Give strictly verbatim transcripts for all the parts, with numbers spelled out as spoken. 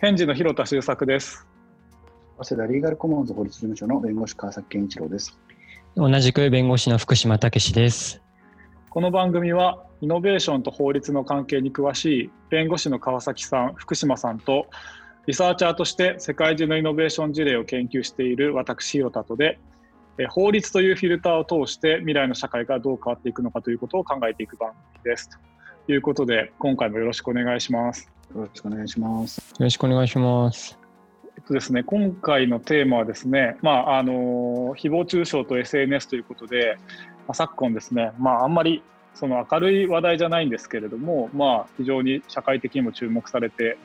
検事の広田修作です。早稲田リーガルコモンズ法律事務所の弁護士川崎健一郎です。同じく弁護士の福島武です。この番組はイノベーションと法律の関係に詳しい弁護士の川崎さん、福島さんとリサーチャーとして世界中のイノベーション事例を研究している私広田とで、法律というフィルターを通して未来の社会がどう変わっていくのかということを考えていく番組です。ということで今回もよろしくお願いします。よろしくお願いします。よろしくお願いします。えっとですね、今回のテーマはですね、まああの誹謗中傷と エスエヌエス ということで、まあ、昨今ですね、まああんまりその明るい話題じゃないんですけれども、まあ非常に社会的にも注目されて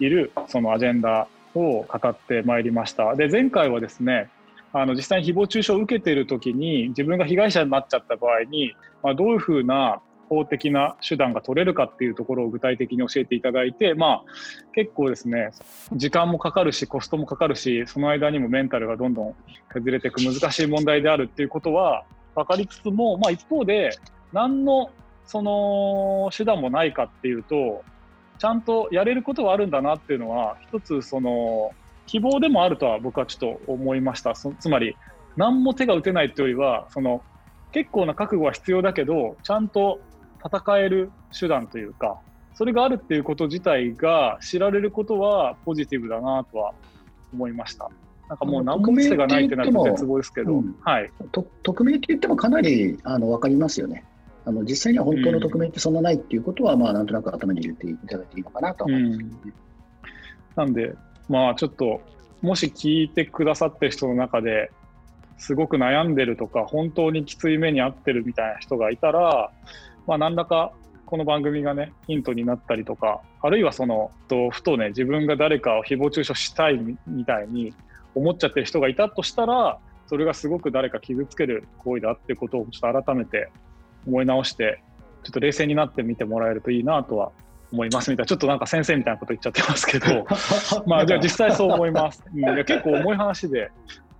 いるそのアジェンダを語ってまいりました。で前回はですね、あの実際に誹謗中傷を受けているときに自分が被害者になっちゃった場合に、まあ、どういうふうな法的な手段が取れるかっていうところを具体的に教えていただいて、まあ、結構ですね時間もかかるしコストもかかるしその間にもメンタルがどんどん削れていく難しい問題であるっていうことは分かりつつも、まあ、一方で何のその手段もないかっていうとちゃんとやれることはあるんだなっていうのは一つその希望でもあるとは僕はちょっと思いました。そつまり何も手が打てないというよりはその結構な覚悟は必要だけどちゃんと戦える手段というかそれがあるっていうこと自体が知られることはポジティブだなとは思いました。なんかもう何も手がないってなると絶望ですけど、うんはい、と匿名って言ってもかなりあの分かりますよね。あの実際には本当の匿名ってそんなないっていうことは、うんまあ、なんとなく頭に入れていただいていいのかなと思います、ねうん、なんでまあちょっともし聞いてくださってる人の中ですごく悩んでるとか本当にきつい目に遭ってるみたいな人がいたらまあ、何らかこの番組がねヒントになったりとかあるいはそのとふとね自分が誰かを誹謗中傷したいみたいに思っちゃってる人がいたとしたらそれがすごく誰か傷つける行為だってことをちょっと改めて思い直してちょっと冷静になってみてもらえるといいなとは思いますみたいなちょっとなんか先生みたいなこと言っちゃってますけどまあじゃあ実際そう思いますいや結構重い話で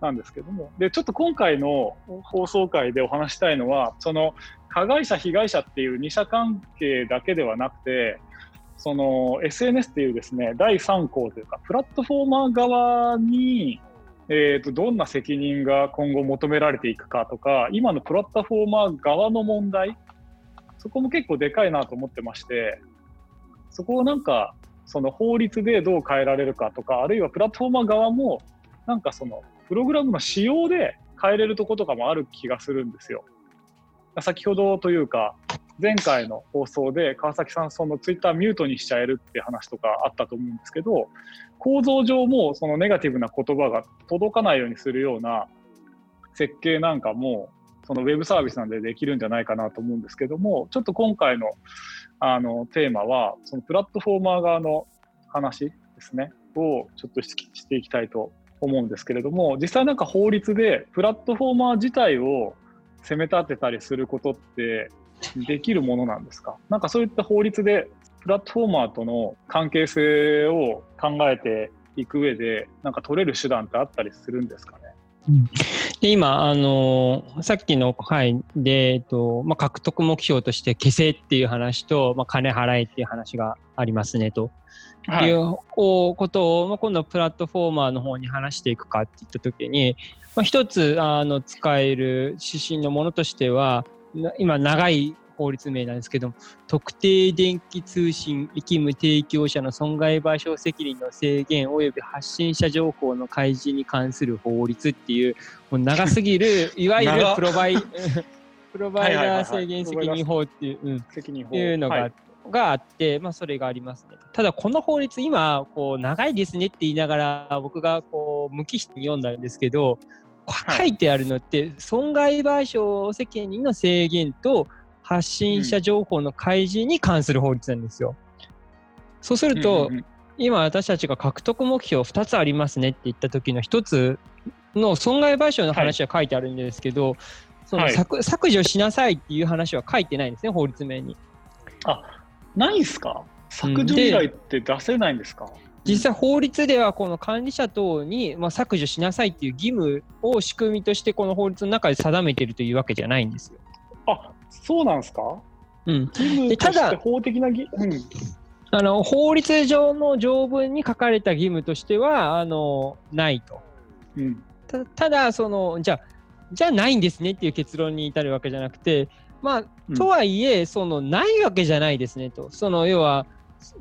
なんですけどもでちょっと今回の放送回でお話したいのはその加害者被害者っていう二者関係だけではなくてその エスエヌエス っていうですね第三項というかプラットフォーマー側に、えーと、どんな責任が今後求められていくかとか今のプラットフォーマー側の問題そこも結構でかいなと思ってましてそこをなんかその法律でどう変えられるかとかあるいはプラットフォーマー側もなんかそのプログラムの仕様で変えれるとことかもある気がするんですよ。先ほどというか前回の放送で川崎さんそのツイッターミュートにしちゃえるって話とかあったと思うんですけど構造上もそのネガティブな言葉が届かないようにするような設計なんかもそのウェブサービスなんでできるんじゃないかなと思うんですけどもちょっと今回のあのテーマはそのプラットフォーマー側の話ですねをちょっと意識していきたいと思うんですけれども実際なんか法律でプラットフォーマー自体を攻め立てたりすることってできるものなんですか？なんかそういった法律でプラットフォーマーとの関係性を考えていく上でなんか取れる手段ってあったりするんですかね？うん、で今あのさっきの回で、えっとまあ、獲得目標として消せっていう話と、まあ、金払えっていう話がありますねと、はい、いうことを、まあ、今度プラットフォーマーの方に話していくかっていった時に、まあ、一つあの使える指針のものとしては今長い法律名なんですけども特定電気通信義務提供者の損害賠償責任の制限及び発信者情報の開示に関する法律ってい う, もう長すぎるいわゆるプロバイプロバイダー制限責任法ってい う,、はいはいはい、いうの が,、はい、があって、まあ、それがありますね。ただこの法律今こう長いですねって言いながら僕がこう無機質に読んだんですけど書いてあるのって、はい、損害賠償責任の制限と発信者情報の開示に関する法律なんですよ。そうすると、うんうんうん、今私たちが獲得目標ふたつありますねって言った時のひとつの損害賠償の話は書いてあるんですけど、はい、その 削, 削除しなさいっていう話は書いてないんですね、法律名に。あ、ないんすか？削除依頼って出せないんですか？実際法律ではこの管理者等にまあ削除しなさいっていう義務を仕組みとしてこの法律の中で定めているというわけじゃないんですよ。あ、そうなんですか？うん。ただ法的な義、うん、あの法律上の条文に書かれた義務としてはあのないと、うん、た, ただそのじゃあじゃあないんですねっていう結論に至るわけじゃなくて、まあうん、とはいえそのないわけじゃないですねと、その要は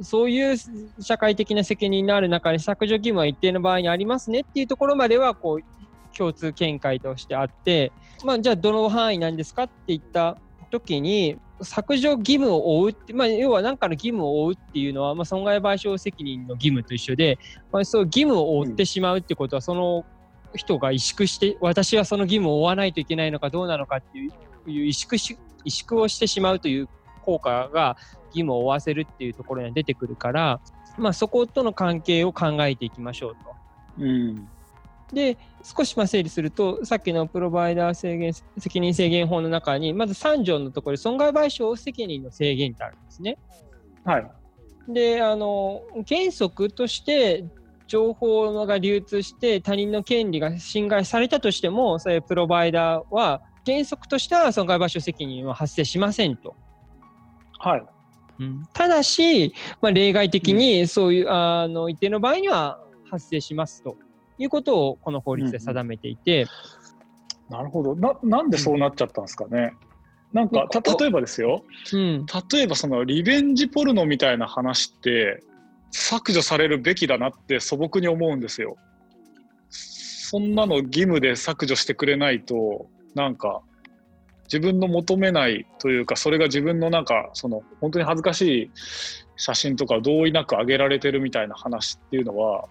そういう社会的な責任のある中で削除義務は一定の場合にありますねっていうところまではこう共通見解としてあって、まあ、じゃあどの範囲なんですかって言った時に削除義務を負うって、まあ、要は何かの義務を負うっていうのは、まあ、損害賠償責任の義務と一緒で、まあ、そう義務を負ってしまうってことは、うん、その人が萎縮して私はその義務を負わないといけないのかどうなのかっていう萎縮し、萎縮をしてしまうという効果が義務を負わせるっていうところに出てくるから、まあ、そことの関係を考えていきましょうと、うん、で少しまあ整理するとさっきのプロバイダー制限責任制限法の中にまずさん条のところで損害賠償責任の制限ってあるんですね、はい、であの原則として情報が流通して他人の権利が侵害されたとしてもそういうプロバイダーは原則としては損害賠償責任は発生しませんと、はいうん、ただし、まあ、例外的にそういう、うん、あの一定の場合には発生しますということをこの法律で定めていて、うん、なるほど な, なんでそうなっちゃったんですかね、うん、なんかた例えばですよ、うん、例えばそのリベンジポルノみたいな話って削除されるべきだなって素朴に思うんですよ。そんなの義務で削除してくれないとなんか自分の求めないというか、それが自分のなんかその本当に恥ずかしい写真とか同意なく上げられてるみたいな話っていうのは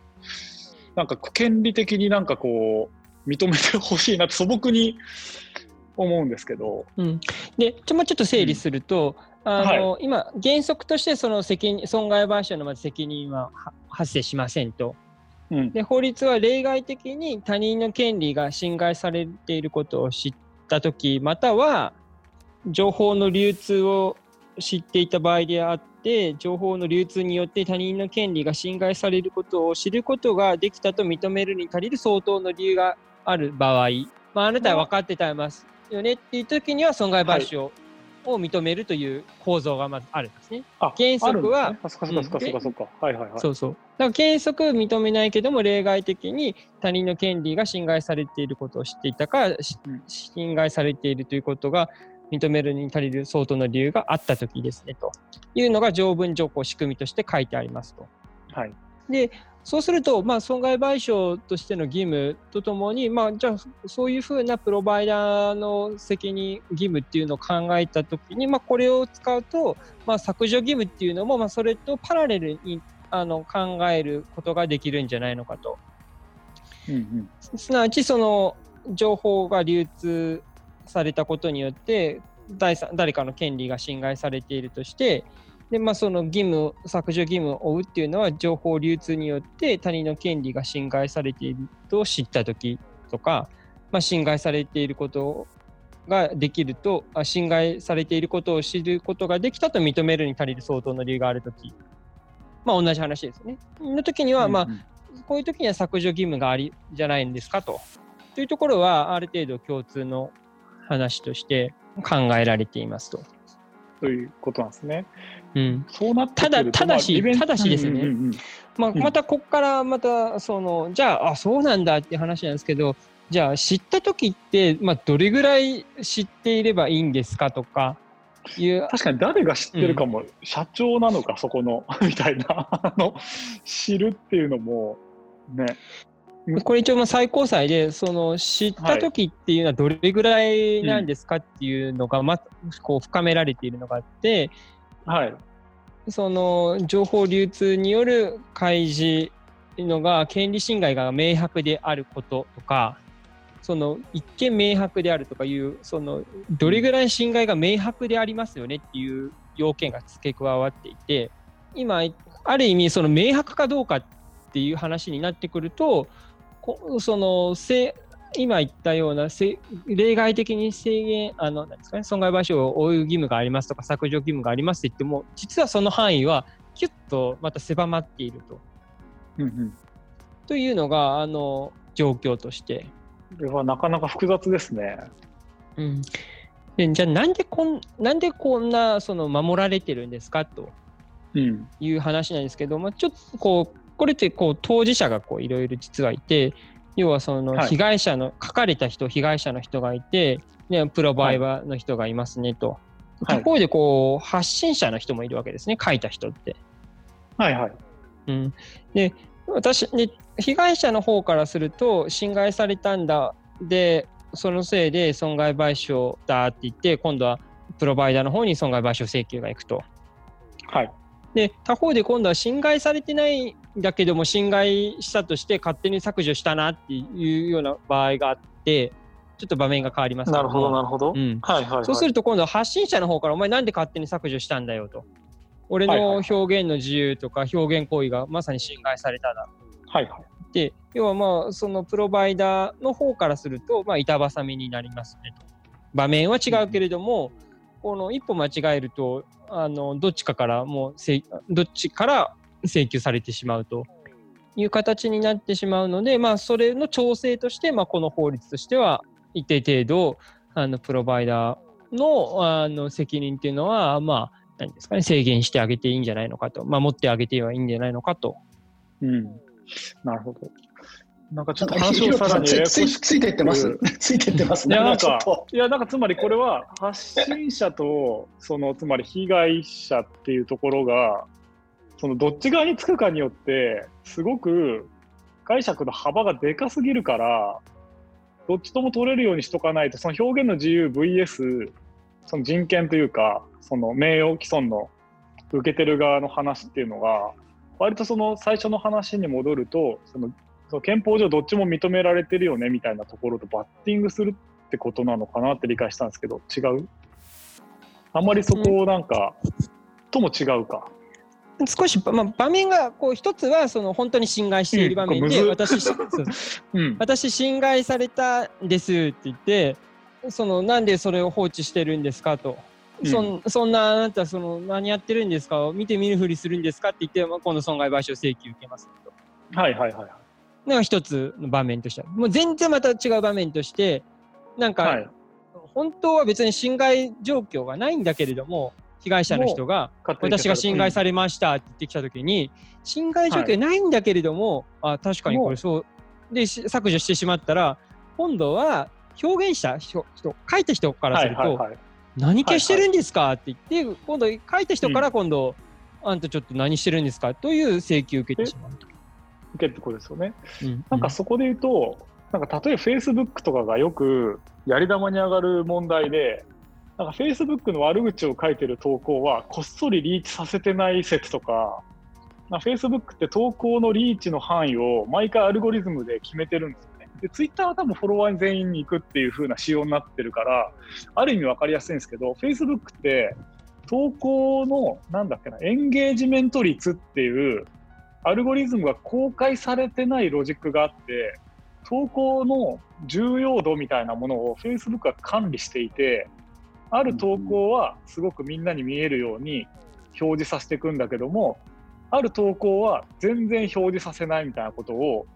なんか権利的になんかこう認めてほしいなって素朴に思うんですけど、うん、でちょもうちょっと整理すると、うんあのはい、今原則としてその責任損害賠償のまず責任は発生しませんと、うん、で法律は例外的に他人の権利が侵害されていることを知ってた時または情報の流通を知っていた場合であって情報の流通によって他人の権利が侵害されることを知ることができたと認めるに足りる相当の理由がある場合、まあ、あなたは分かってたますよねっていう時には損害賠償を認めるという構造がまずあるんですね、はい、原則はそうそうだから原則認めないけども例外的に他人の権利が侵害されていることを知っていたか侵害されているということが認めるに足りる相当の理由があったときですねというのが条文条項仕組みとして書いてありますと、はい、でそうすると、まあ、損害賠償としての義務とともに、まあ、じゃあそういうふうなプロバイダーの責任義務っていうのを考えたときに、まあ、これを使うと、まあ、削除義務っていうのも、まあ、それとパラレルにあの考えることができるんじゃないのかと、うんうん、すなわちその情報が流通されたことによって第三誰かの権利が侵害されているとしてで、まあ、その義務削除義務を負うっていうのは情報流通によって他人の権利が侵害されていると知った時とか、まあ、侵害されていることができると侵害されていることを知ることができたと認めるに足りる相当の理由がある時、まあ、同じ話ですよねの時には、まあうんうん、こういう時には削除義務がありじゃないんですかとというところはある程度共通の話として考えられていますとということなんですね、うん、そうなってくるとただ、ただし、まあ、ただしですね、うんうんうんまあ、またここからまたそのじゃあ、あそうなんだって話なんですけどじゃあ知った時って、まあ、どれぐらい知っていればいいんですかとかいう確かに誰が知ってるかも、うん、社長なのかそこのみたいなあの知るっていうのもねこれ一応最高裁でその知った時っていうのはどれぐらいなんですかっていうのがまこう深められているのがあって、はい、その情報流通による開示のが権利侵害が明白であることとかその一見明白であるとかいうそのどれぐらい侵害が明白でありますよねっていう要件が付け加わっていて今ある意味その明白かどうかっていう話になってくるとその今言ったような例外的に制限あのなんですかね損害賠償を負う義務がありますとか削除義務がありますって言っても実はその範囲はキュッとまた狭まっていると、うんうん、というのがあの状況としてこれはなかなか複雑ですね、うん、でじゃあなんでこん、なんでこんなその守られてるんですかという話なんですけど、うんまあ、ちょっとこうこれってこう当事者がいろいろ実はいて、要はその被害者の、はい、書かれた人被害者の人がいて、ね、プロバイバーの人がいますねと、はい、他方でこう発信者の人もいるわけですね、書いた人って。はいはいうん、で私で被害者の方からすると侵害されたんだでそのせいで損害賠償だって言って今度はプロバイダーの方に損害賠償請求がいくと、はい、で他方で今度は侵害されてないんだけども侵害したとして勝手に削除したなっていうような場合があって、ちょっと場面が変わりますけども、なるほどなるほど、うんはいはいはい、そうすると今度は発信者の方からお前なんで勝手に削除したんだよと、俺の表現の自由とか表現行為がまさに侵害されたな、はいはい、で要はまあそのプロバイダーの方からするとまあ板挟みになりますねと、場面は違うけれども、うん、この一歩間違えるとあのどっちかからもうどっちから請求されてしまうという形になってしまうので、まあそれの調整としてまあこの法律としては一定程度あのプロバイダー の, あの責任っていうのはまあ何ですかね、制限してあげていいんじゃないのかと、守ってあげてはいいんじゃないのかと。うん、なるほど。なんかちょっと話をさらにややこしくついていってます。ついていってますね。いやなんかいやなんかつまりこれは発信者とそのつまり被害者っていうところがそのどっち側につくかによってすごく解釈の幅がでかすぎるからどっちとも取れるようにしとかないと、その表現の自由 ブイエスその人権というかその名誉毀損の受けてる側の話っていうのが割とその最初の話に戻るとその憲法上どっちも認められてるよねみたいなところとバッティングするってことなのかなって理解したんですけど、違う？あんまりそこをなんか、うん、とも違うか少し、まあ、場面がこう一つはその本当に侵害している場面で、うん、私, そう、うん、私侵害されたんですって言ってそのなんでそれを放置してるんですかと、うん、そ, んそんなあなたその何やってるんですか見て見ぬふりするんですかって言って、まあ、今度損害賠償請求受けますと、はいはいはいはいの一つの場面としてはもう全然また違う場面としてなんか、はい、本当は別に侵害状況がないんだけれども被害者の人が私が侵害されましたって言ってきた時に、うん、侵害状況ないんだけれども、はい、あ確かにこれそうで削除してしまったら今度は表現した人、書いた人からすると、はいはいはい、何消してるんですかって言って、はいはい、今度書いた人から今度、うん、あんたちょっと何してるんですかという請求を受けてしまうと。受けるところですよね、うん、なんかそこで言うと、なんか例えば Facebook とかがよくやり玉に上がる問題で、なんか Facebook の悪口を書いてる投稿はこっそりリーチさせてない説とか、なんか Facebook って投稿のリーチの範囲を毎回アルゴリズムで決めてるんですよ。でツイッターは多分フォロワー全員に行くっていう風な仕様になってるからある意味分かりやすいんですけど、 Facebook って投稿のなんだっけなエンゲージメント率っていうアルゴリズムが公開されてないロジックがあって、投稿の重要度みたいなものを Facebook が管理していて、ある投稿はすごくみんなに見えるように表示させていくんだけども、ある投稿は全然表示させないみたいなことを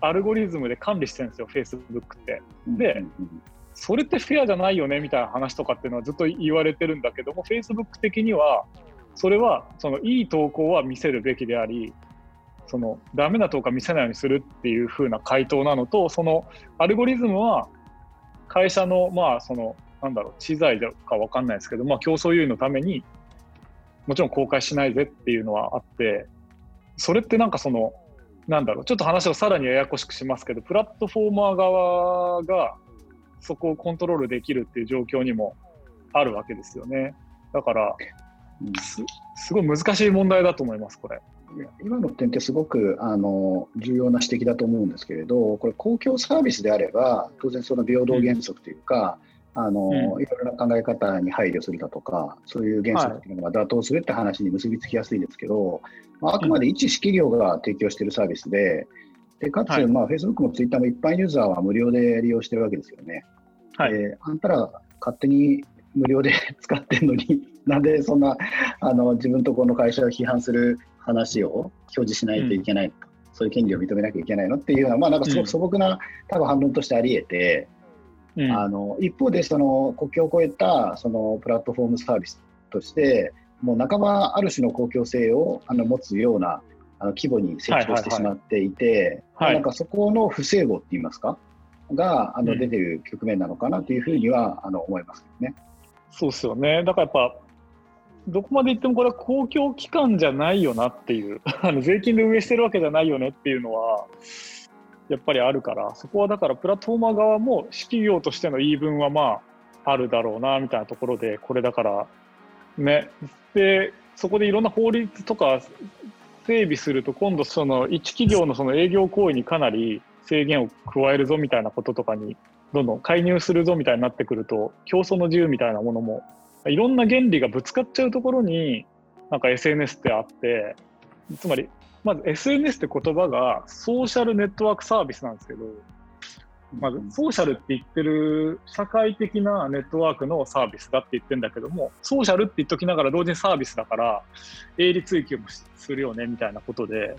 アルゴリズムで管理してるんですよ Facebook って。で、それってフェアじゃないよねみたいな話とかっていうのはずっと言われてるんだけども、 Facebook 的にはそれはそのいい投稿は見せるべきであり、そのダメな投稿は見せないようにするっていう風な回答なのと、そのアルゴリズムは会社のまあそのなんだろう知財か分かんないですけど、まあ競争優位のためにもちろん公開しないぜっていうのはあって、それってなんかそのなんだろうちょっと話をさらにややこしくしますけど、プラットフォーマー側がそこをコントロールできるっていう状況にもあるわけですよね。だから、うん、す, すごい難しい問題だと思います。これ今の点ってすごくあの重要な指摘だと思うんですけれど、これ公共サービスであれば当然その平等原則というか、うん、あの、うん、いろいろな考え方に配慮するだとかそういう原則というのが妥当するって話に結びつきやすいですけど、はいあくまで一企業が提供しているサービス で, でかつ、まあ、Facebook も Twitter も一般ユーザーは無料で利用しているわけですよね、はい、あんたら勝手に無料で使ってるのになんでそんなあの自分とこの会社を批判する話を表示しないといけないのか、うん、そういう権利を認めなきゃいけないのっていうのは、まあ、なんかすごく素朴な、うん、多分反論としてあり得て、うん、あの一方でその国境を越えたそのプラットフォームサービスとしてもう半ばある種の公共性をあの持つようなあの規模に成長してしまっていて、なんかそこの不整合って言いますかがあの出てる局面なのかなというふうには、うん、あの思いますね。そうですよね。だからやっぱどこまでいってもこれは公共機関じゃないよなっていう税金で運営してるわけじゃないよねっていうのはやっぱりあるから、そこはだからプラットフォーマー側も企業としての言い分はまああるだろうなみたいなところで、これだからね、でそこでいろんな法律とか整備すると今度その一企業のその営業行為にかなり制限を加えるぞみたいなこととかにどんどん介入するぞみたいになってくると、競争の自由みたいなものもいろんな原理がぶつかっちゃうところになんか エスエヌエス ってあって、つまりまず エスエヌエス って言葉がソーシャルネットワークサービスなんですけど、まずソーシャルって言ってる社会的なネットワークのサービスだって言ってるんだけども、ソーシャルって言っときながら同時にサービスだから営利追求もするよねみたいなことで、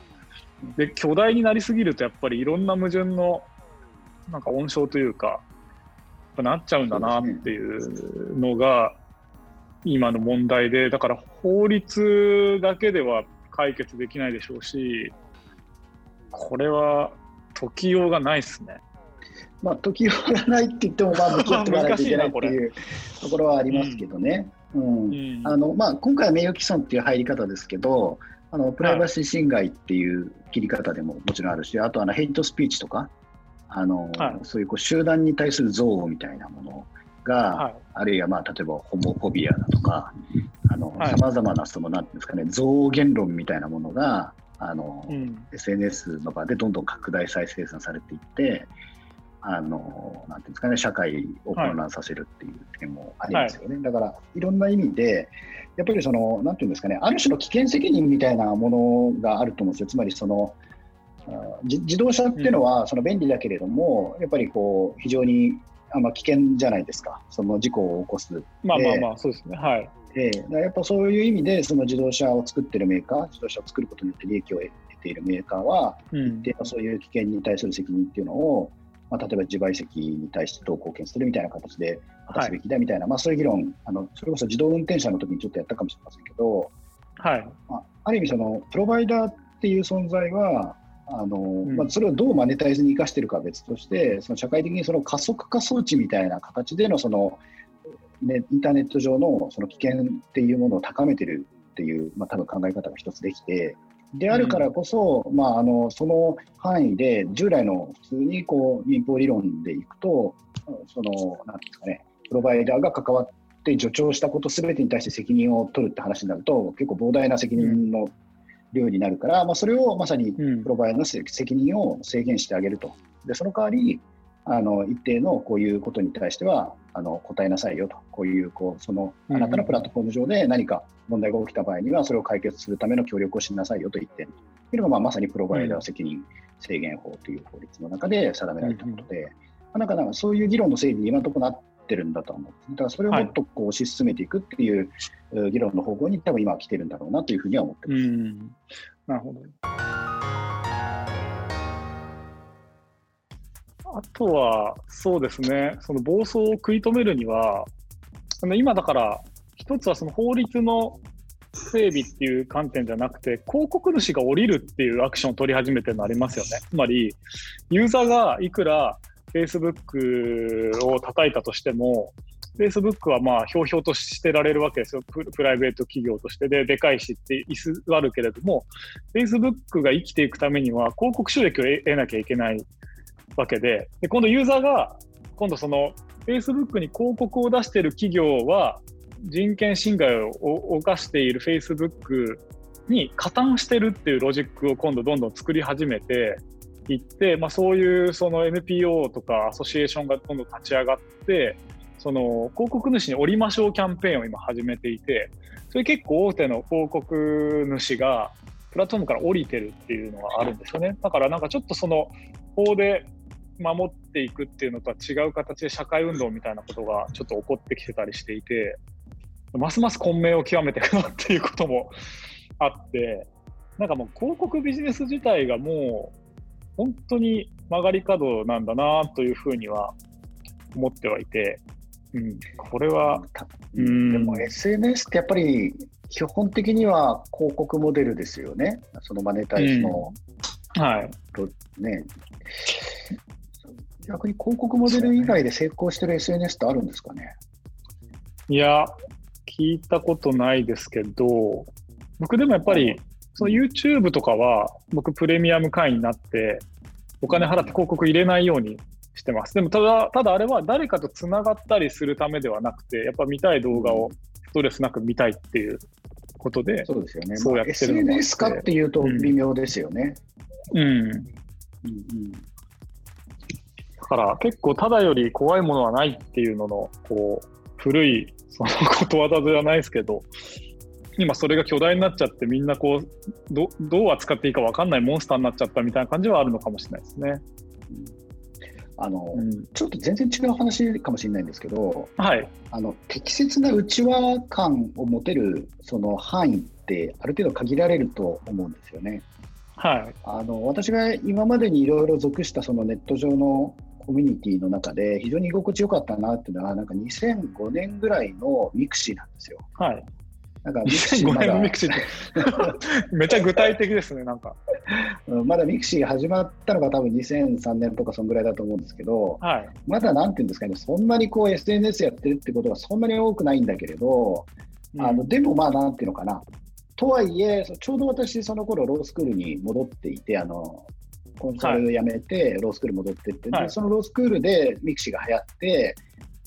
で巨大になりすぎるとやっぱりいろんな矛盾のなんか温床というかなっちゃうんだなっていうのが今の問題で、だから法律だけでは解決できないでしょうし、これは解きようがないですね。まあ、解きようがないって言ってもまあ向き合っていかないといけないっていうところはありますけどね。うんうん、あのまあ今回は名誉毀損っていう入り方ですけど、あのプライバシー侵害っていう切り方でももちろんあるし、あとあのヘイトスピーチとかあの、はい、そういうこう集団に対する憎悪みたいなものが、はい、あるいはまあ例えばホモフォビアだとかさまざまなそのなんていうんですかね、憎悪言論みたいなものがあの、うん、エスエヌエス の場でどんどん拡大再生産されていって、あのなんていうんですかね、社会を混乱させるっていう点もありますよね。はい、だからいろんな意味でやっぱりそのなんていうんですかね、ある種の危険責任みたいなものがあると思うんですよ。つまりその自, 自動車っていうのはその便利だけれども、うん、やっぱりこう非常にあんま危険じゃないですか、その事故を起こす。まあまあまあそうですね。はい。えー、だからやっぱそういう意味でその自動車を作ってるメーカー、自動車を作ることによって利益を得ているメーカーは、うん、でそういう危険に対する責任っていうのを、まあ、例えば自賠責に対してどう貢献するみたいな形で果たすべきだみたいな、はい、まあ、そういう議論、あのそれこそ自動運転車の時にちょっとやったかもしれませんけど、はい、まあ、ある意味そのプロバイダーっていう存在はあのまあ、それをどうマネタイズに生かしているかは別として、うん、その社会的にその加速化装置みたいな形での、 その、ね、インターネット上の、 その危険っていうものを高めているっていう、まあ、多分考え方が一つできてであるからこそ、うん、まあ、あのその範囲で従来の普通にこう民法理論でいくとそのなんですかね、プロバイダーが関わって助長したこと全てに対して責任を取るって話になると結構膨大な責任の、うん量になるから、まあ、それをまさにプロバイダーの責任を制限してあげると、うん、でその代わりあの一定のこういうことに対してはあの答えなさいよと、こういうこうそのあなたのプラットフォーム上で何か問題が起きた場合にはそれを解決するための協力をしなさいよと言っているというのが、まあ、まさにプロバイダー責任制限法という法律の中で定められたことで、うんうん、なんかなんかそういう議論の整理に今のところなってるんだと思う。だからそれをもっとこう推し進めていくっていう議論の方向に多分今は来てるんだろうなというふうには思ってます。うん、なるほど。あとはそうですね、その暴走を食い止めるには今だから一つはその法律の整備っていう観点じゃなくて広告主が降りるっていうアクションを取り始めてるのありますよね。つまりユーザーがいくらFacebook を叩いたとしても、Facebook はまあひょうひょうとしてられるわけですよ。プライベート企業としてででかいしって居座るけれども、Facebook が生きていくためには広告収益を得なきゃいけないわけで、で今度ユーザーが今度その Facebook に広告を出している企業は人権侵害を犯している Facebook に加担してるっていうロジックを今度どんどん作り始めて。行ってまあ、そういうその エヌピーオー とかアソシエーションがどんどん立ち上がってその広告主に降りましょうキャンペーンを今始めていて、それ結構大手の広告主がプラットフォームから降りてるっていうのがあるんですよね。だからなんかちょっとその法で守っていくっていうのとは違う形で社会運動みたいなことがちょっと起こってきてたりしていて、ますます混迷を極めていくなっていうこともあって、なんかもう広告ビジネス自体がもう本当に曲がり角なんだなというふうには思ってはいて、うん、これは、うん、でも エスエヌエス ってやっぱり基本的には広告モデルですよね、そのマネタイズの、うん、はいね、逆に広告モデル以外で成功してる エスエヌエス ってあるんですかね。いや聞いたことないですけど、僕でもやっぱりその YouTube とかは僕プレミアム会員になってお金払って広告入れないようにしてます。でもただ、ただあれは誰かとつながったりするためではなくて、やっぱ見たい動画をストレスなく見たいっていうことで、そうですよね。そうやってるのもあって、まあ、エスエヌエス かっていうと微妙ですよね。うん。うんうんうん、だから結構ただより怖いものはないっていうののこう古いそのことわざじゃないですけど、今それが巨大になっちゃってみんなこう ど, どう扱っていいか分かんないモンスターになっちゃったみたいな感じはあるのかもしれないですね。あの、うん、ちょっと全然違う話かもしれないんですけど、はい、あの適切な内輪感を持てるその範囲ってある程度限られると思うんですよね、はい、あの私が今までにいろいろ属したそのネット上のコミュニティの中で非常に居心地よかったなっていうのはなんかにせんごねんぐらいのミクシーなんですよ、はい、なんかミクシーまだにせんごねんのミクシーってめちゃ具体的ですね。なんかまだミクシーが始まったのが多分にせんさんねんとかそんぐらいだと思うんですけど、はい、まだなんていうんですかね、そんなにこう エスエヌエス やってるってことがそんなに多くないんだけれど、うん、あのでもまあなんていうのかな、とはいえちょうど私その頃ロースクールに戻っていて、あのコンサル辞めてロースクール戻ってって、はい、でそのロースクールでミクシーが流行って、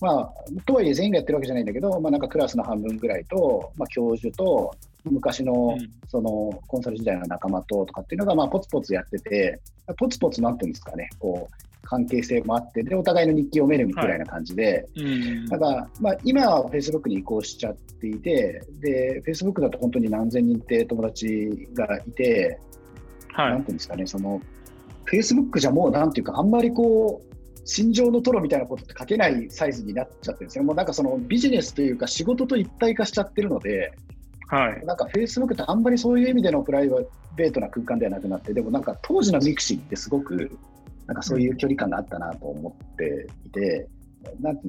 まあ、とはいえ全員がやってるわけじゃないんだけど、まあ、なんかクラスの半分ぐらいと、まあ、教授と昔 の, そのコンサル時代の仲間ととかっていうのがまあポツポツやってて、ポツポツなんていうんですかね、こう関係性もあって、でお互いの日記を読めるみたいな感じで、はい、うん、ただ、まあ、今は Facebook に移行しちゃっていて、で Facebook だと本当に何千人って友達がいて、はい、なんていうんですかね、その Facebook じゃもうなんていうかあんまりこう心情のトロみたいなことって書けないサイズになっちゃってるんですよ。もうなんかそのビジネスというか仕事と一体化しちゃってるので、はい、なんか Facebook ってあんまりそういう意味でのプライベートな空間ではなくなって、でもなんか当時のミクシーってすごくなんかそういう距離感があったなと思っていて、何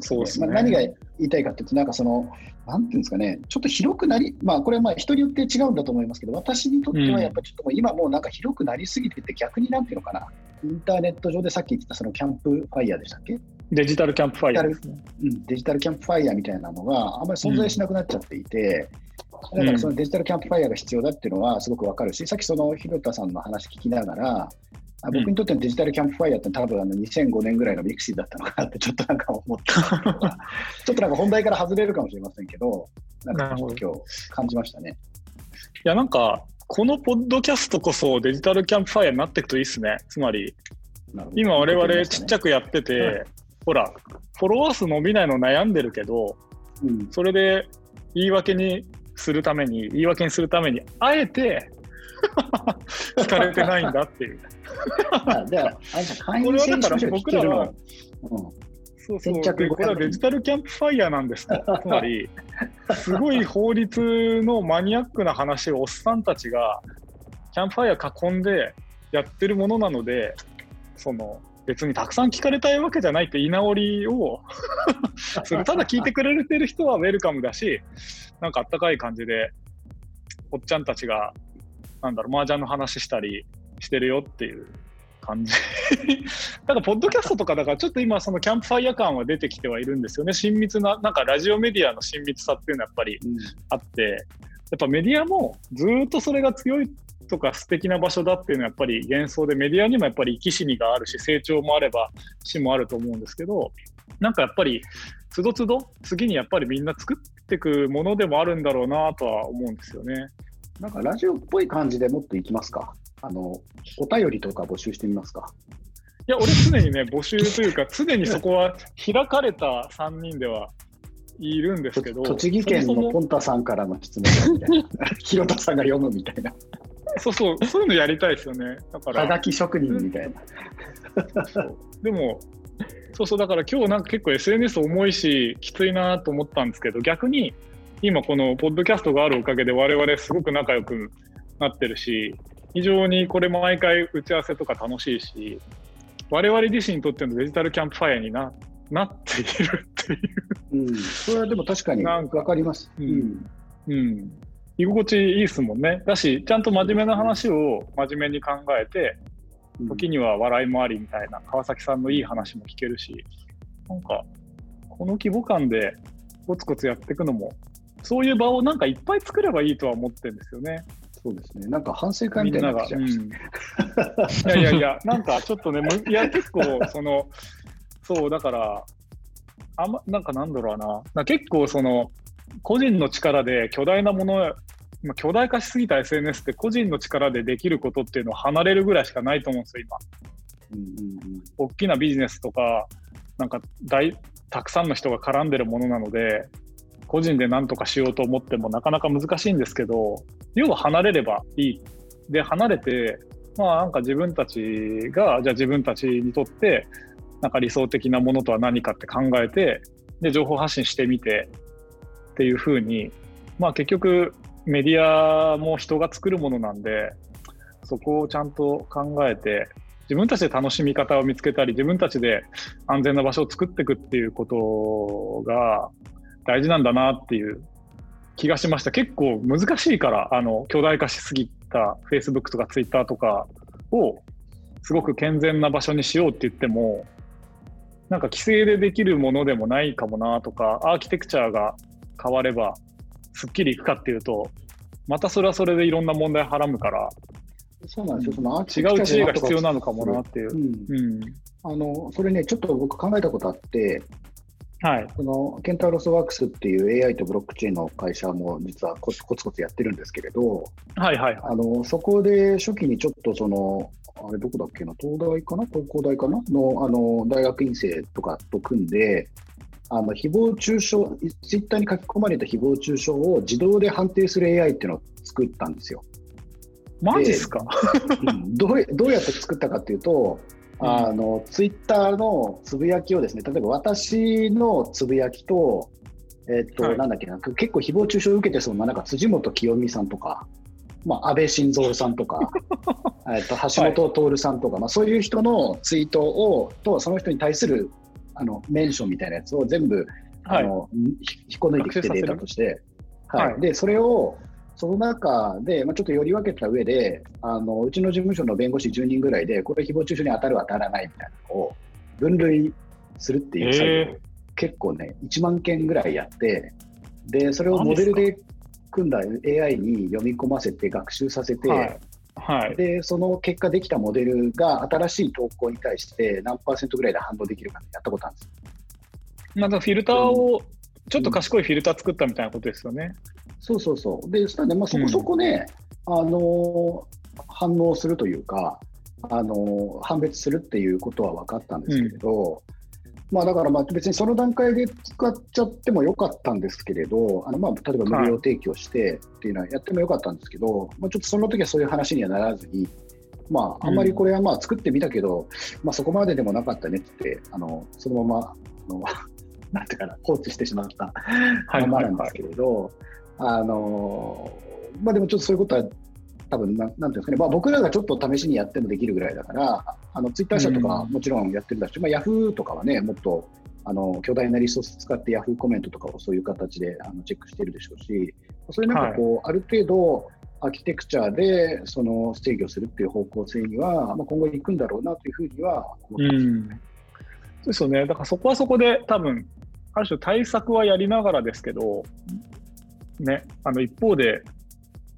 が言いたいかというと、なんかそのなんていうんですかね、ちょっと広くなり、まあ、これはまあ人によって違うんだと思いますけど、私にとってはやっぱりちょっともう今もうなんか広くなりすぎてて、逆になんていうのかな、インターネット上でさっき言ってたそのキャンプファイヤーでしたっけ、デジタルキャンプファイヤーですね、うん、デジタルキャンプファイヤーみたいなのがあんまり存在しなくなっちゃっていて、うん、だからそのデジタルキャンプファイヤーが必要だっていうのはすごくわかるし、さっきその広田さんの話聞きながら、うん、僕にとってのデジタルキャンプファイヤーって多分あのにせんごねんぐらいのミクシーだったのかなってちょっとなんか思ったちょっとなんか本題から外れるかもしれませんけど、なんか今日感じましたね。いやなんかこのポッドキャストこそデジタルキャンプファイヤーになっていくといいですね。つまり今我々ちっちゃくやってて、はい、ほらフォロワー数伸びないの悩んでるけど、うん、それで言い訳にするために言い訳にするためにあえて聞かれてないんだっていうこれはだから僕らの、うんそうそう、これはデジタルキャンプファイヤーなんですとつまりすごい法律のマニアックな話をおっさんたちがキャンプファイヤー囲んでやってるものなので、その別にたくさん聞かれたいわけじゃないって言い直りをする。ただ聞いてくれてる人はウェルカムだし、なんかあったかい感じでおっちゃんたちがなんだろう麻雀の話したりしてるよっていう感じだからポッドキャストとかだからちょっと今そのキャンプファイヤー感は出てきてはいるんですよね。親密ななんかラジオメディアの親密さっていうのはやっぱりあって、うん、やっぱメディアもずっとそれが強いとか素敵な場所だっていうのはやっぱり幻想で、メディアにもやっぱり生き死にがあるし成長もあれば死もあると思うんですけど、なんかやっぱりつどつど次にやっぱりみんな作っていくものでもあるんだろうなとは思うんですよね。なんかラジオっぽい感じでもっといきますか。あのお便りとか募集してみますか。いや俺常にね募集というか常にそこは開かれたさんにんではいるんですけど栃木県のポンタさんからの質問みたいな広田さんが読むみたいなそうそうそういうのやりたいですよね。だからはがき職人みたいなそうでもそうそうだから今日なんか結構 エスエヌエス 重いしきついなと思ったんですけど、逆に今このポッドキャストがあるおかげで我々すごく仲良くなってるし、非常にこれ毎回打ち合わせとか楽しいし、我々自身にとってのデジタルキャンプファイアに な, なっているっていう、うん、それはでも確かに分かります。うんうん、居心地いいですもんね。だしちゃんと真面目な話を真面目に考えて、時には笑いもありみたいな、川崎さんのいい話も聞けるし、なんかこの規模感でコツコツやっていくのも、そういう場をなんかいっぱい作ればいいとは思ってるんですよね。そうですね、なんか反省会みたいになっちゃいました、うん、いやいやいや、なんかちょっとね、いや結構そのそうだからあんまなんかなんだろうな、な結構その個人の力で巨大なもの、まあ、巨大化しすぎた エスエヌエス って個人の力でできることっていうのを離れるぐらいしかないと思うんですよ今、うんうん、大きなビジネスとかなんか大たくさんの人が絡んでるものなので、個人で何とかしようと思ってもなかなか難しいんですけど、要は離れればいいで、離れて、まあ、なんか自分たちがじゃあ自分たちにとってなんか理想的なものとは何かって考えて、で情報発信してみてっていう風に、まあ、結局メディアも人が作るものなんで、そこをちゃんと考えて自分たちで楽しみ方を見つけたり、自分たちで安全な場所を作っていくっていうことが大事なんだなっていう気がしました。結構難しいから、あの巨大化しすぎた Facebook とか Twitter とかをすごく健全な場所にしようって言っても、なんか規制でできるものでもないかもなとか、アーキテクチャが変わればすっきりいくかっていうと、またそれはそれでいろんな問題はらむから、そうなんですよ、そのアーキテクチャ違う知恵が必要なのかもなっていう、うんうん、あのそれねちょっと僕考えたことあって、はい、そのケンタウロスワークスっていう エーアイ とブロックチェーンの会社も実はコツコツコツやってるんですけれど、はいはいはい、あのそこで初期にちょっとそのあれどこだっけな、東大かな東工大かな の, あの大学院生とかと組んで、あの誹謗中傷、ツイッターに書き込まれた誹謗中傷を自動で判定する エーアイ っていうのを作ったんですよ。マジっすかど, うどうやって作ったかっていうと、あのツイッターのつぶやきをですね、例えば私のつぶやきと、えーっとはい、なんだっけな、結構誹謗中傷を受けてそうな、なんか辻元清美さんとか、まあ、安倍晋三さんとかえと橋本徹さんとか、はい、まあ、そういう人のツイートをとその人に対するあのメンションみたいなやつを全部、はい、あの引っこ抜いてきてデータとして、はいはい、でそれをその中で、まあ、ちょっとより分けた上で、あのうちの事務所の弁護士じゅうにんぐらいで、これ誹謗中傷に当たる当たらないみたいなのを分類するっていう作業、えー、結構ねいちまんけんぐらいやって、でそれをモデルで組んだ エーアイ に読み込ませて学習させて、はいはい、でその結果できたモデルが新しい投稿に対して何パーセントぐらいで反応できるかってやったことあるんです。なんかフィルターを、うん、ちょっと賢いフィルター作ったみたいなことですよね。そうそうそうで、したらね、まあ、そこそこね、うん、あの反応するというか、あの判別するっていうことは分かったんですけれど、うん、まあ、だからまあ別にその段階で使っちゃってもよかったんですけれど、あのまあ例えば無料提供してっていうのはやってもよかったんですけど、はい、まあ、ちょっとその時はそういう話にはならずに、まあ、あんまりこれはまあ作ってみたけど、うん、まあ、そこまででもなかったねってあのそのままあのなんていうかな放置してしまったままなんですけれど、あのまあでもちょっとそういうことは多分なんていうんですかね、まあ、僕らがちょっと試しにやってもできるぐらいだから、あのツイッター社とかもちろんやってるだし、うん、まあ、ヤフーとかはねもっとあの巨大なリソース使ってヤフーコメントとかをそういう形であのチェックしてるでしょうし、それなんかこう、はい、ある程度アーキテクチャでその制御するっていう方向性には、まあ、今後いくんだろうなというふうには思ってますよね。そうですよね。だからそこはそこで多分ある種対策はやりながらですけど、ね、あの一方で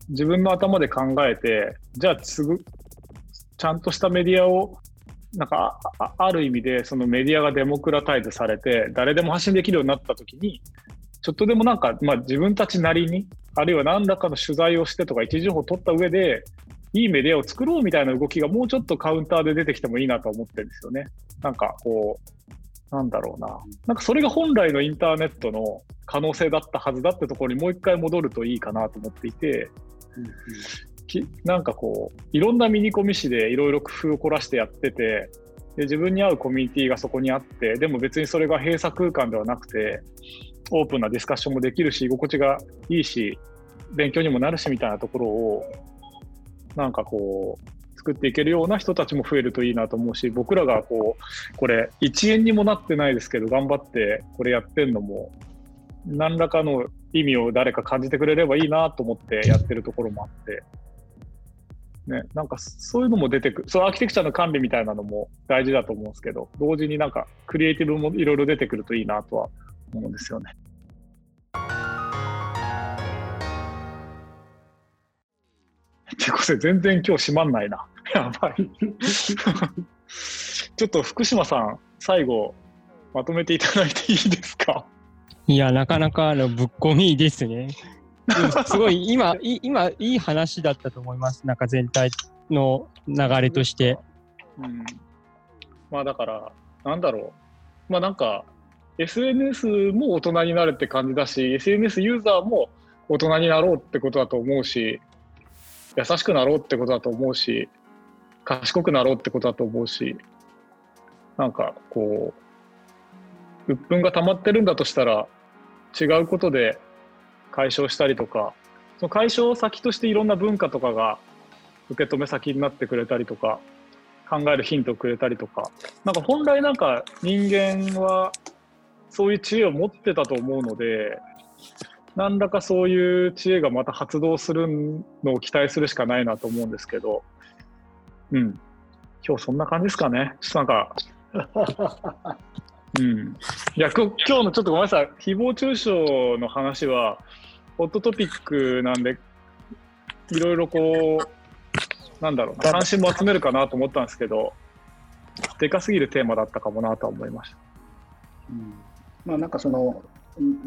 自分の頭で考えて、じゃあすぐちゃんとしたメディアをなんか あ, ある意味でそのメディアがデモクラタイズされて誰でも発信できるようになった時に、ちょっとでもなんか、まあ、自分たちなりに、あるいは何らかの取材をしてとか位置情報を取った上でいいメディアを作ろうみたいな動きがもうちょっとカウンターで出てきてもいいなと思ってるんですよね。なんかこうなんだろうな、なんかそれが本来のインターネットの可能性だったはずだってところにもう一回戻るといいかなと思っていて、うんうん、きなんかこういろんなミニコミ誌でいろいろ工夫を凝らしてやってて、で自分に合うコミュニティがそこにあって、でも別にそれが閉鎖空間ではなくてオープンなディスカッションもできるし、居心地がいいし勉強にもなるしみたいなところをなんかこう作っていけるような人たちも増えるといいなと思うし、僕らがこうこれいちえんにもなってないですけど頑張ってこれやってるのも何らかの意味を誰か感じてくれればいいなと思ってやってるところもあって、ね、なんかそういうのも出てくる。そのアーキテクチャの管理みたいなのも大事だと思うんですけど、同時になんかクリエイティブもいろいろ出てくるといいなとは思うんですよね。結構全然今日閉まんないな。やばい。ちょっと福島さん、最後まとめていただいていいですか？いや、なかなかのぶっこみですね。すごい今い今いい話だったと思います。なんか全体の流れとして、うん、まあだからなんだろう、まあなんか エスエヌエス も大人になるって感じだし、 エスエヌエス ユーザーも大人になろうってことだと思うし、優しくなろうってことだと思うし、賢くなろうってことだと思うし、なんかこう鬱憤が溜まってるんだとしたら違うことで解消したりとか、その解消先としていろんな文化とかが受け止め先になってくれたりとか、考えるヒントをくれたりとか、なんか本来なんか人間はそういう知恵を持ってたと思うので、何らかそういう知恵がまた発動するのを期待するしかないなと思うんですけど、うん、今日そんな感じですかね。ちょっとなんか、うん、いや今日のちょっとごめんなさい、誹謗中傷の話はホットトピックなんで、いろいろこうなんだろうな、関心も集めるかなと思ったんですけど、でかすぎるテーマだったかもなと思いました。うん、まあなんかその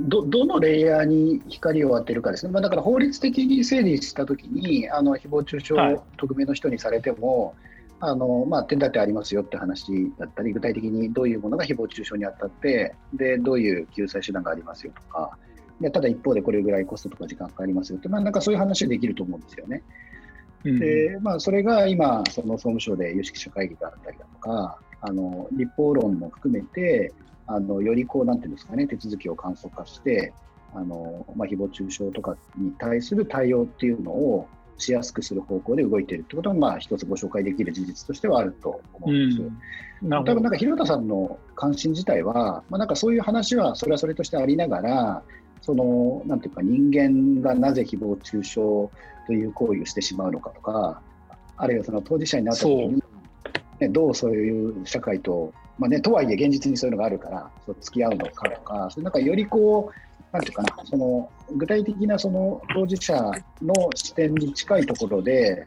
ど, どのレイヤーに光を当てるかですね、まあ、だから法律的に整理したときに、あの誹謗中傷を匿名の人にされても、はい、あのまあ、点だってありますよって話だったり、具体的にどういうものが誹謗中傷に当たってで、どういう救済手段がありますよとか、でただ一方でこれぐらいコストとか時間かかりますよって、まあ、なんかそういう話できると思うんですよね。うん、でまあ、それが今、その総務省で有識者会議があったりだとか、あの立法論も含めて、あのよりこうなんていうんですかね、手続きを簡素化して、あの、まあ、誹謗中傷とかに対する対応っていうのをしやすくする方向で動いているってことは、まあ、一つご紹介できる事実としてはあると思うんです。うん、多分なんか広田さんの関心自体は、まあ、なんかそういう話はそれはそれとしてありながら、そのなんていうか、人間がなぜ誹謗中傷という行為をしてしまうのかとか、あるいはその当事者になった時に、ね、どうそういう社会と、まあね、とはいえ現実にそういうのがあるからそう付き合うのかとか、それなんかよりこうなんていうかな、その具体的なその当事者の視点に近いところで、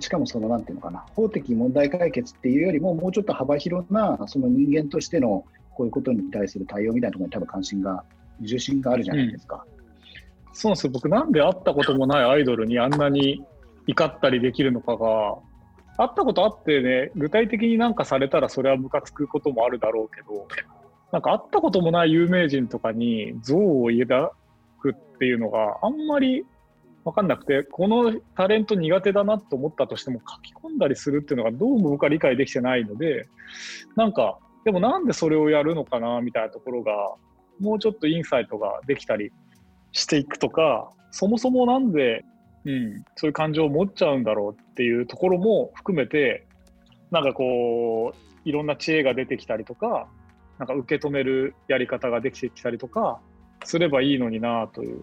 しかもそのなんていうのかな、法的問題解決っていうよりももうちょっと幅広な、その人間としてのこういうことに対する対応みたいなところに多分関心が重心があるじゃないですか。うん、そうです。僕なんで会ったこともないアイドルにあんなに怒ったりできるのかが、会ったことあってね、具体的になんかされたらそれはムカつくこともあるだろうけど、なんか会ったこともない有名人とかに憎悪を抱くっていうのがあんまり分かんなくて、このタレント苦手だなと思ったとしても書き込んだりするっていうのがどうも僕は理解できてないので、なんかでもなんでそれをやるのかなみたいなところが、もうちょっとインサイトができたりしていくとか、そもそもなんでうん、そういう感情を持っちゃうんだろうっていうところも含めて、なんかこういろんな知恵が出てきたりとか、なんか受け止めるやり方ができてきたりとかすればいいのになという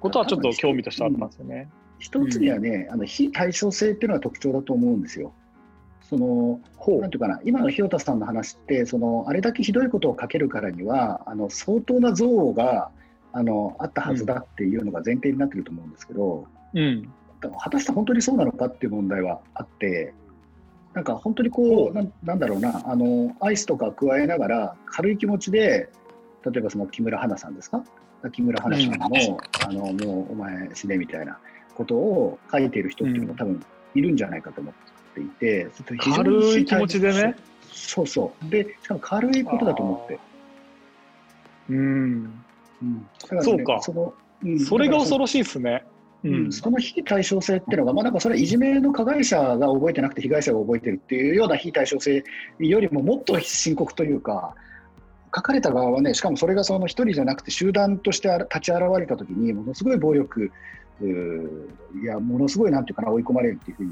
ことはちょっと興味としてあったんですよね。一つにはね、うん、あの非対称性っていうのは特徴だと思うんですよ。そのなんていうかな、今のひよたさんの話って、そのあれだけひどいことを書けるからには、あの相当な憎悪があのあったはずだっていうのが前提になってると思うんですけど、うん、果たして本当にそうなのかっていう問題はあって、なんか本当にこう な, なんだろうな、あのアイスとか加えながら軽い気持ちで、例えばその木村花さんですか、木村花さん の,、うん、あのもうお前死ねみたいなことを書いている人っていうのも多分いるんじゃないかと思っていて、うん、非常に軽い気持ちでね、そうそうで、しかも軽いことだと思って、うんうん、だからね、そうか、その、うん、それが恐ろしいですね。うん、その非対称性っていうのが、まあ、なんかそれはいじめの加害者が覚えてなくて被害者が覚えてるっていうような非対称性よりももっと深刻というか、書かれた側はね、しかもそれがその一人じゃなくて集団として立ち現れたときにものすごい暴力、いやものすごいなんていうかな、追い込まれるっていうふうに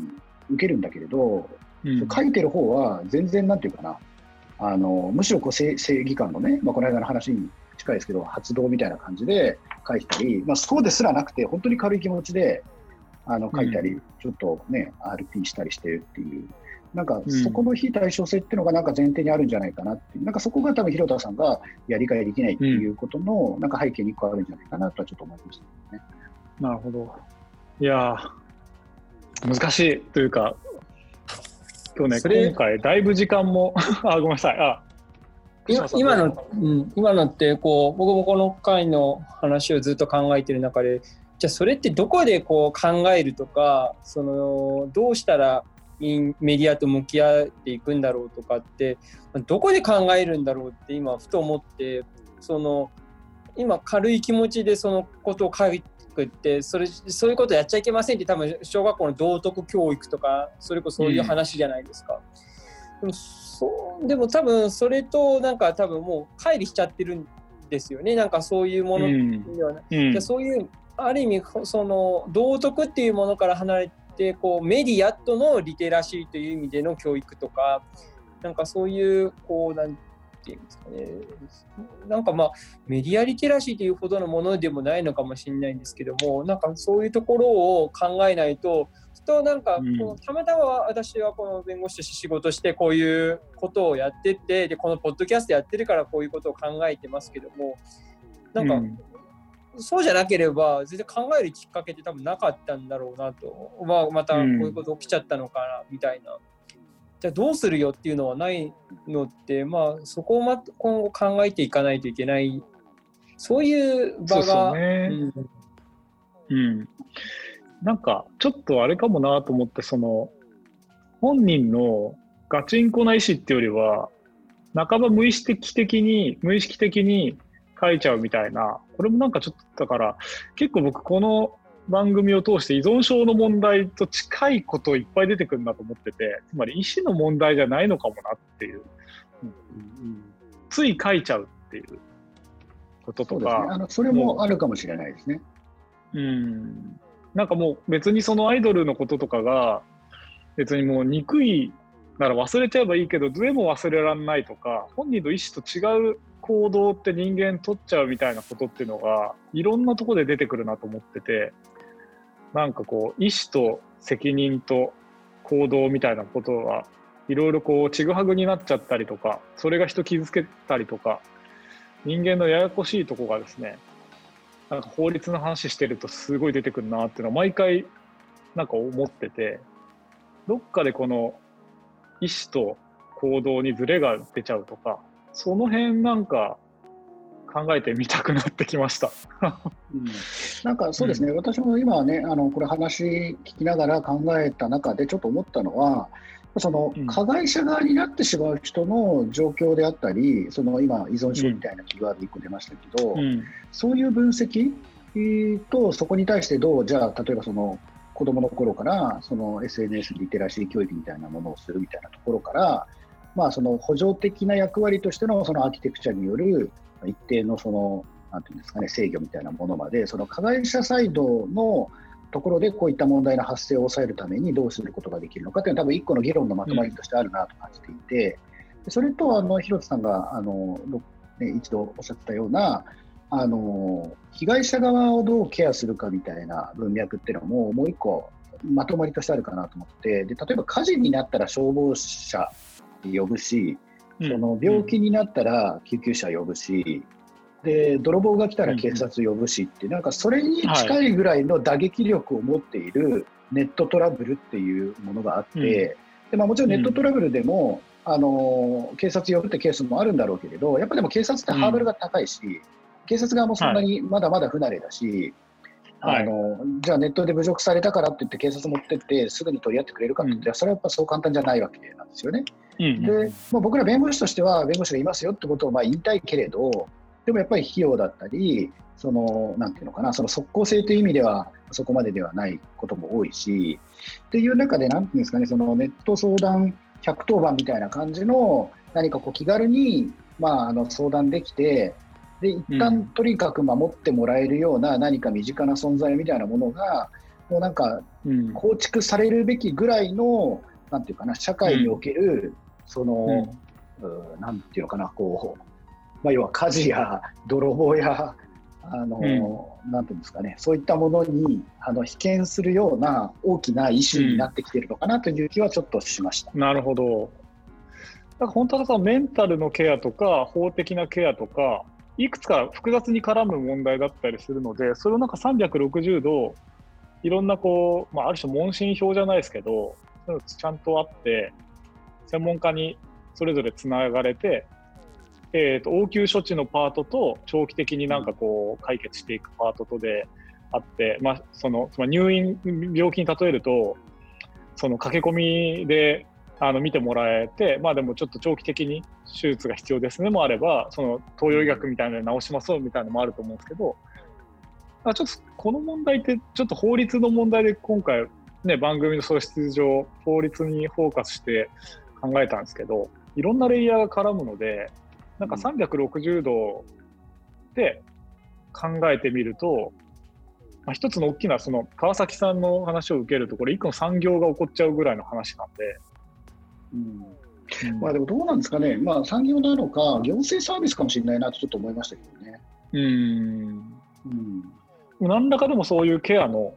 受けるんだけれど、うん、書いてる方は全然なんていうかな、あのむしろこう正義感のね、まあ、この間の話に近いですけど発動みたいな感じで書いたり、まあ、そうですらなくて本当に軽い気持ちであの書いたり、うん、ちょっとね アールピー したりしてるっていう、なんかそこの非対称性っていうのがなんか前提にあるんじゃないかなっていう、なんかそこが多分広田さんがいや理解できないっていうことの、うん、なんか背景にいっこあるんじゃないかなとはちょっと思いましたね。なるほど。いや難しいというか今日ね今回だいぶ時間もあごめんなさいあ今の、うん、今のってこう僕もこの回の話をずっと考えてる中でじゃあそれってどこでこう考えるとかそのどうしたらメディアと向き合っていくんだろうとかってどこで考えるんだろうって今ふと思ってその今軽い気持ちでそのことを書いてそれそういうことやっちゃいけませんって多分小学校の道徳教育とかそれこそそういう話じゃないですか、うん、でもそうでも多分それとなんか多分もう乖離しちゃってるんですよね。なんかそういうものではない、うんうん、そういうある意味その道徳っていうものから離れてでこうメディアとのリテラシーという意味での教育とかなんかそういうこうなんていうんですかねなんかまあメディアリテラシーというほどのものでもないのかもしれないんですけどもなんかそういうところを考えないとふとなんかこうたまたま私はこの弁護士として仕事してこういうことをやってってでこのポッドキャストやってるからこういうことを考えてますけどもなんか、うんそうじゃなければ全然考えるきっかけって多分なかったんだろうなと、まあ、またこういうこと起きちゃったのかなみたいな、うん、じゃあどうするよっていうのはないのって、まあ、そこを今後考えていかないといけないそういう場がそうですね、うんうん、なんかちょっとあれかもなと思ってその本人のガチンコな意思っていうよりは半ば無意識的に無意識的に書いちゃうみたいなこれもなんかちょっとだから結構僕この番組を通して依存症の問題と近いこといっぱい出てくるなと思っててつまり意思の問題じゃないのかもなっていう、うんうん、つい書いちゃうっていうこととか そうですね、あの、それもあるかもしれないですね。うん、なんかもう別にそのアイドルのこととかが別にもう憎いなら忘れちゃえばいいけどでも忘れられないとか本人の意思と違う行動って人間取っちゃうみたいなことっていうのがいろんなところで出てくるなと思っててなんかこう意思と責任と行動みたいなことはいろいろこうちぐはぐになっちゃったりとかそれが人傷つけたりとか人間のややこしいとこがですねなんか法律の話してるとすごい出てくるなっていうのは毎回なんか思っててどっかでこの意思と行動にズレが出ちゃうとかその辺なんか考えてみたくなってきました、うん、なんかそうですね、うん、私も今ねあのこれ話聞きながら考えた中でちょっと思ったのはその加害者側になってしまう人の状況であったりその今依存症みたいなキーワードいっこ出ましたけど、うん、そういう分析とそこに対してどうじゃあ例えばその子どもの頃からその エスエヌエス リテラシー教育みたいなものをするみたいなところからまあ、その補助的な役割として の, そのアーキテクチャによる一定 の, そのなんていうんですかね制御みたいなものまでその加害者サイドのところでこういった問題の発生を抑えるためにどうすることができるのかというのは多分いっこの議論のまとまりとしてあるなと感じていて、うん、それとあの広田さんがあの、ね、一度おっしゃってたようなあの被害者側をどうケアするかみたいな文脈っていうのももういっこまとまりとしてあるかなと思ってで例えば火事になったら消防車呼ぶしその病気になったら救急車呼ぶし、うん、で泥棒が来たら警察呼ぶしって、うん、なんかそれに近いぐらいの打撃力を持っているネットトラブルっていうものがあって、うんでまあ、もちろんネットトラブルでも、うん、あの警察呼ぶってケースもあるんだろうけれどやっぱりでも警察ってハードルが高いし、うん、警察側もそんなにまだまだ不慣れだし、はい、あのじゃあネットで侮辱されたからって言って警察持ってってすぐに取り合ってくれるかって言ったら、うん、それはやっぱそう簡単じゃないわけなんですよね。でまあ、僕ら弁護士としては弁護士がいますよってことをまあ言いたいけれどでもやっぱり費用だったりそのなんていうのかなその即効性という意味ではそこまでではないことも多いしっていう中でなんていうんですかねそのネット相談ひゃくとお番みたいな感じの何かこう気軽にまああの相談できてで一旦とにかく守ってもらえるような何か身近な存在みたいなものがもうなんか構築されるべきぐらいのなんていうかな社会における、うんその、うん、なんていうのかなこうまあ、要は火事や泥棒やあの、うん、なんていうんですかね、そういったものにあの被験するような大きなイシューになってきているのかなという気はちょっとしました。うん、なるほど。なんか本当はさ、メンタルのケアとか法的なケアとかいくつか複雑に絡む問題だったりするので、それをなんかさんびゃくろくじゅうどいろんなこう、まあ、ある種問診票じゃないですけど、ちゃんとあって専門家にそれぞれつながれて、えー、と応急処置のパートと長期的になんかこう解決していくパートとであって、まあ、そのつまり入院病気に例えるとその駆け込みであの見てもらえて、まあ、でもちょっと長期的に手術が必要ですねもあれば、その東洋医学みたいなので治しますみたいなのもあると思うんですけど、あちょっとこの問題ってちょっと法律の問題で今回、ね、番組の素質上法律にフォーカスして考えたんですけど、いろんなレイヤーが絡むのでなんかさんびゃくろくじゅうどで考えてみると、まあ、一つの大きなその川崎さんの話を受けるとこれ一個の産業が起こっちゃうぐらいの話なんで、うん、まあ、でもどうなんですかね、まあ、産業なのか行政サービスかもしれないなとちょっと思いましたけどね。うーん、うん、何らかでもそういうケアの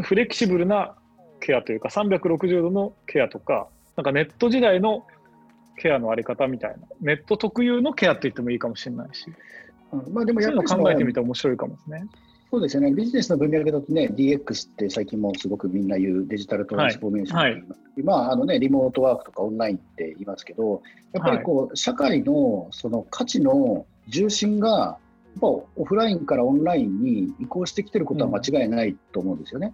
フレキシブルなケアというかさんびゃくろくじゅうどのケアとか、 なんかネット時代のケアのあり方みたいな、ネット特有のケアって言ってもいいかもしれないし、うん、まあ、でもやっぱりそういうの考えてみて面白いかもですね。そうですよね。ビジネスの分野だとね、ディーエックス って最近もすごくみんな言うデジタルトランスフォーメーションって言います、はいはい、まああのね、リモートワークとかオンラインって言いますけど、やっぱりこう社会のその価値の重心がやっぱオフラインからオンラインに移行してきてることは間違いないと思うんですよね。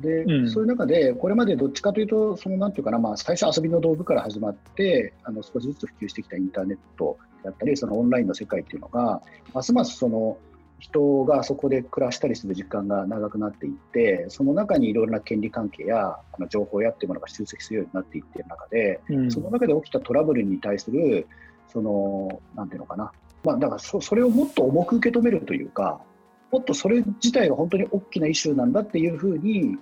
で、うん、そういう中でこれまでどっちかというとそのなんていうかな、まあ、最初遊びの道具から始まってあの少しずつ普及してきたインターネットだったりそのオンラインの世界っていうのがますますその人がそこで暮らしたりする時間が長くなっていって、その中にいろいろな権利関係やあの情報やっていうものが集積するようになっていっている中で、うん、その中で起きたトラブルに対するそのなんていうのかな、まあ、だから そ, それをもっと重く受け止めるというか、もっとそれ自体が本当に大きなイシューなんだっていうふうに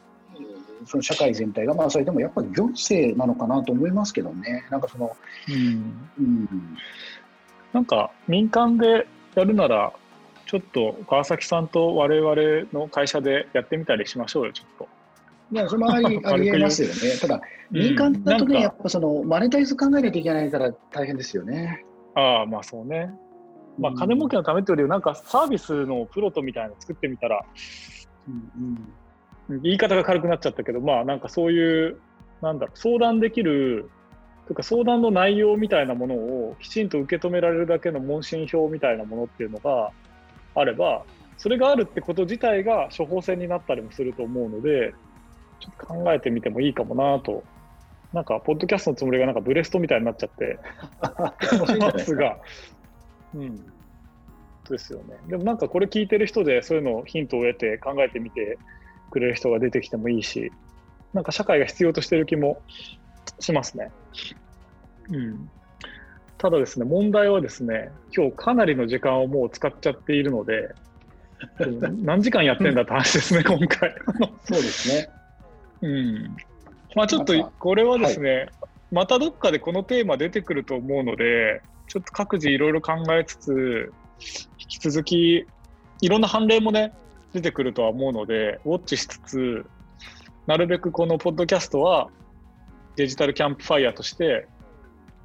その社会全体が、まあ、それでもやっぱり行政なのかなと思いますけどね。なんかその、うんうん、なんか民間でやるならちょっと川崎さんと我々の会社でやってみたりしましょうよ。ちょっといやそれもありえますよね。ただ民間だとね、うん、やっぱそのマネタイズ考えなきゃいけないから大変ですよね。ああ、まあそうね。まあ、金儲けのためというよりなんかサービスのプロトみたいなの作ってみたら、うんうん、言い方が軽くなっちゃったけど、まあなんかそういうなんだろう、相談できるとか相談の内容みたいなものをきちんと受け止められるだけの問診票みたいなものっていうのがあれば、それがあるってこと自体が処方箋になったりもすると思うので、ちょっと考えてみてもいいかもなと。なんかポッドキャストのつもりがなんかブレストみたいになっちゃってますが。うん、ですよね。でもなんかこれ聞いてる人でそういうのをヒントを得て考えてみてくれる人が出てきてもいいし、なんか社会が必要としてる気もしますね。うん、ただですね、問題はですね、今日かなりの時間をもう使っちゃっているので、何時間やってんだって話ですね、今回。そうですね。うん。まあちょっとこれはですね、はい、またどっかでこのテーマ出てくると思うので、ちょっと各自いろいろ考えつつ、引き続きいろんな判例もね出てくるとは思うのでウォッチしつつ、なるべくこのポッドキャストはデジタルキャンプファイヤーとして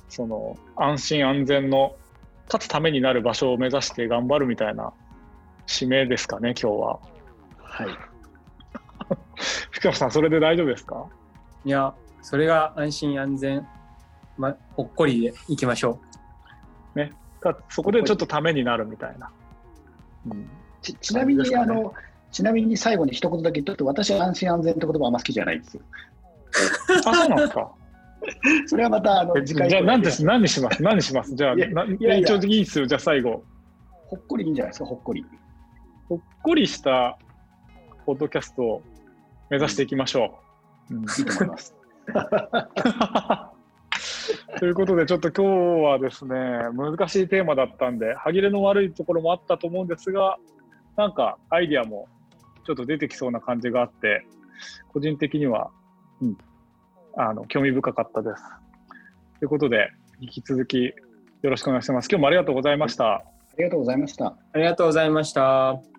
その安心安全のかつためになる場所を目指して頑張るみたいな使命ですかね、今日は。はい。福山さん、それで大丈夫ですか？いや、それが安心安全、ま、ほっこりでいきましょう。ね、そこでちょっとためになるみたいな、うん、ち, ちなみに、ね、あのちなみに最後に一言だけ言っと、私は安心安全って言葉あんま好きじゃないんですよ。あ、そうなんですか。それはまたあの次回。じゃあ何です何にします何にしますじゃあ一応いいですよ。じゃあ最後ほっこりいいんじゃないですか。ほっこりほっこりしたポッドキャストを目指していきましょう、うんうん、いいと思います。ということで、ちょっと今日はですね、難しいテーマだったんで歯切れの悪いところもあったと思うんですが、なんかアイディアもちょっと出てきそうな感じがあって、個人的には、うん、あの興味深かったです。ということで、引き続きよろしくお願いします。今日もありがとうございました。ありがとうございました。ありがとうございました。